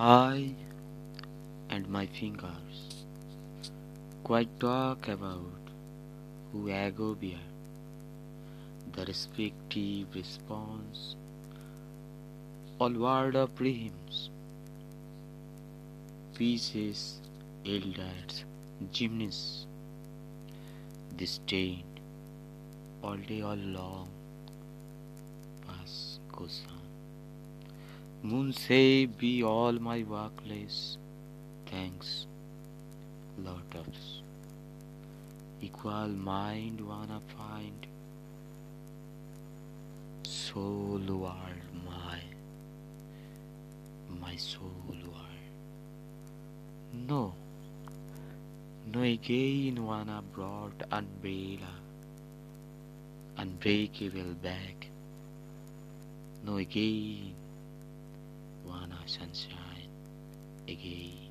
I and my fingers quite talk about Agobia, the respective response allward of prims, pieces, elders, gymnasts, they stayed all day, all long, past Kosan. Moon say be all my workless, thanks, lot of equal mind wanna find, soul world my soul world. No again wanna brought umbrella, unbreakable back. No again wanna sunshine again.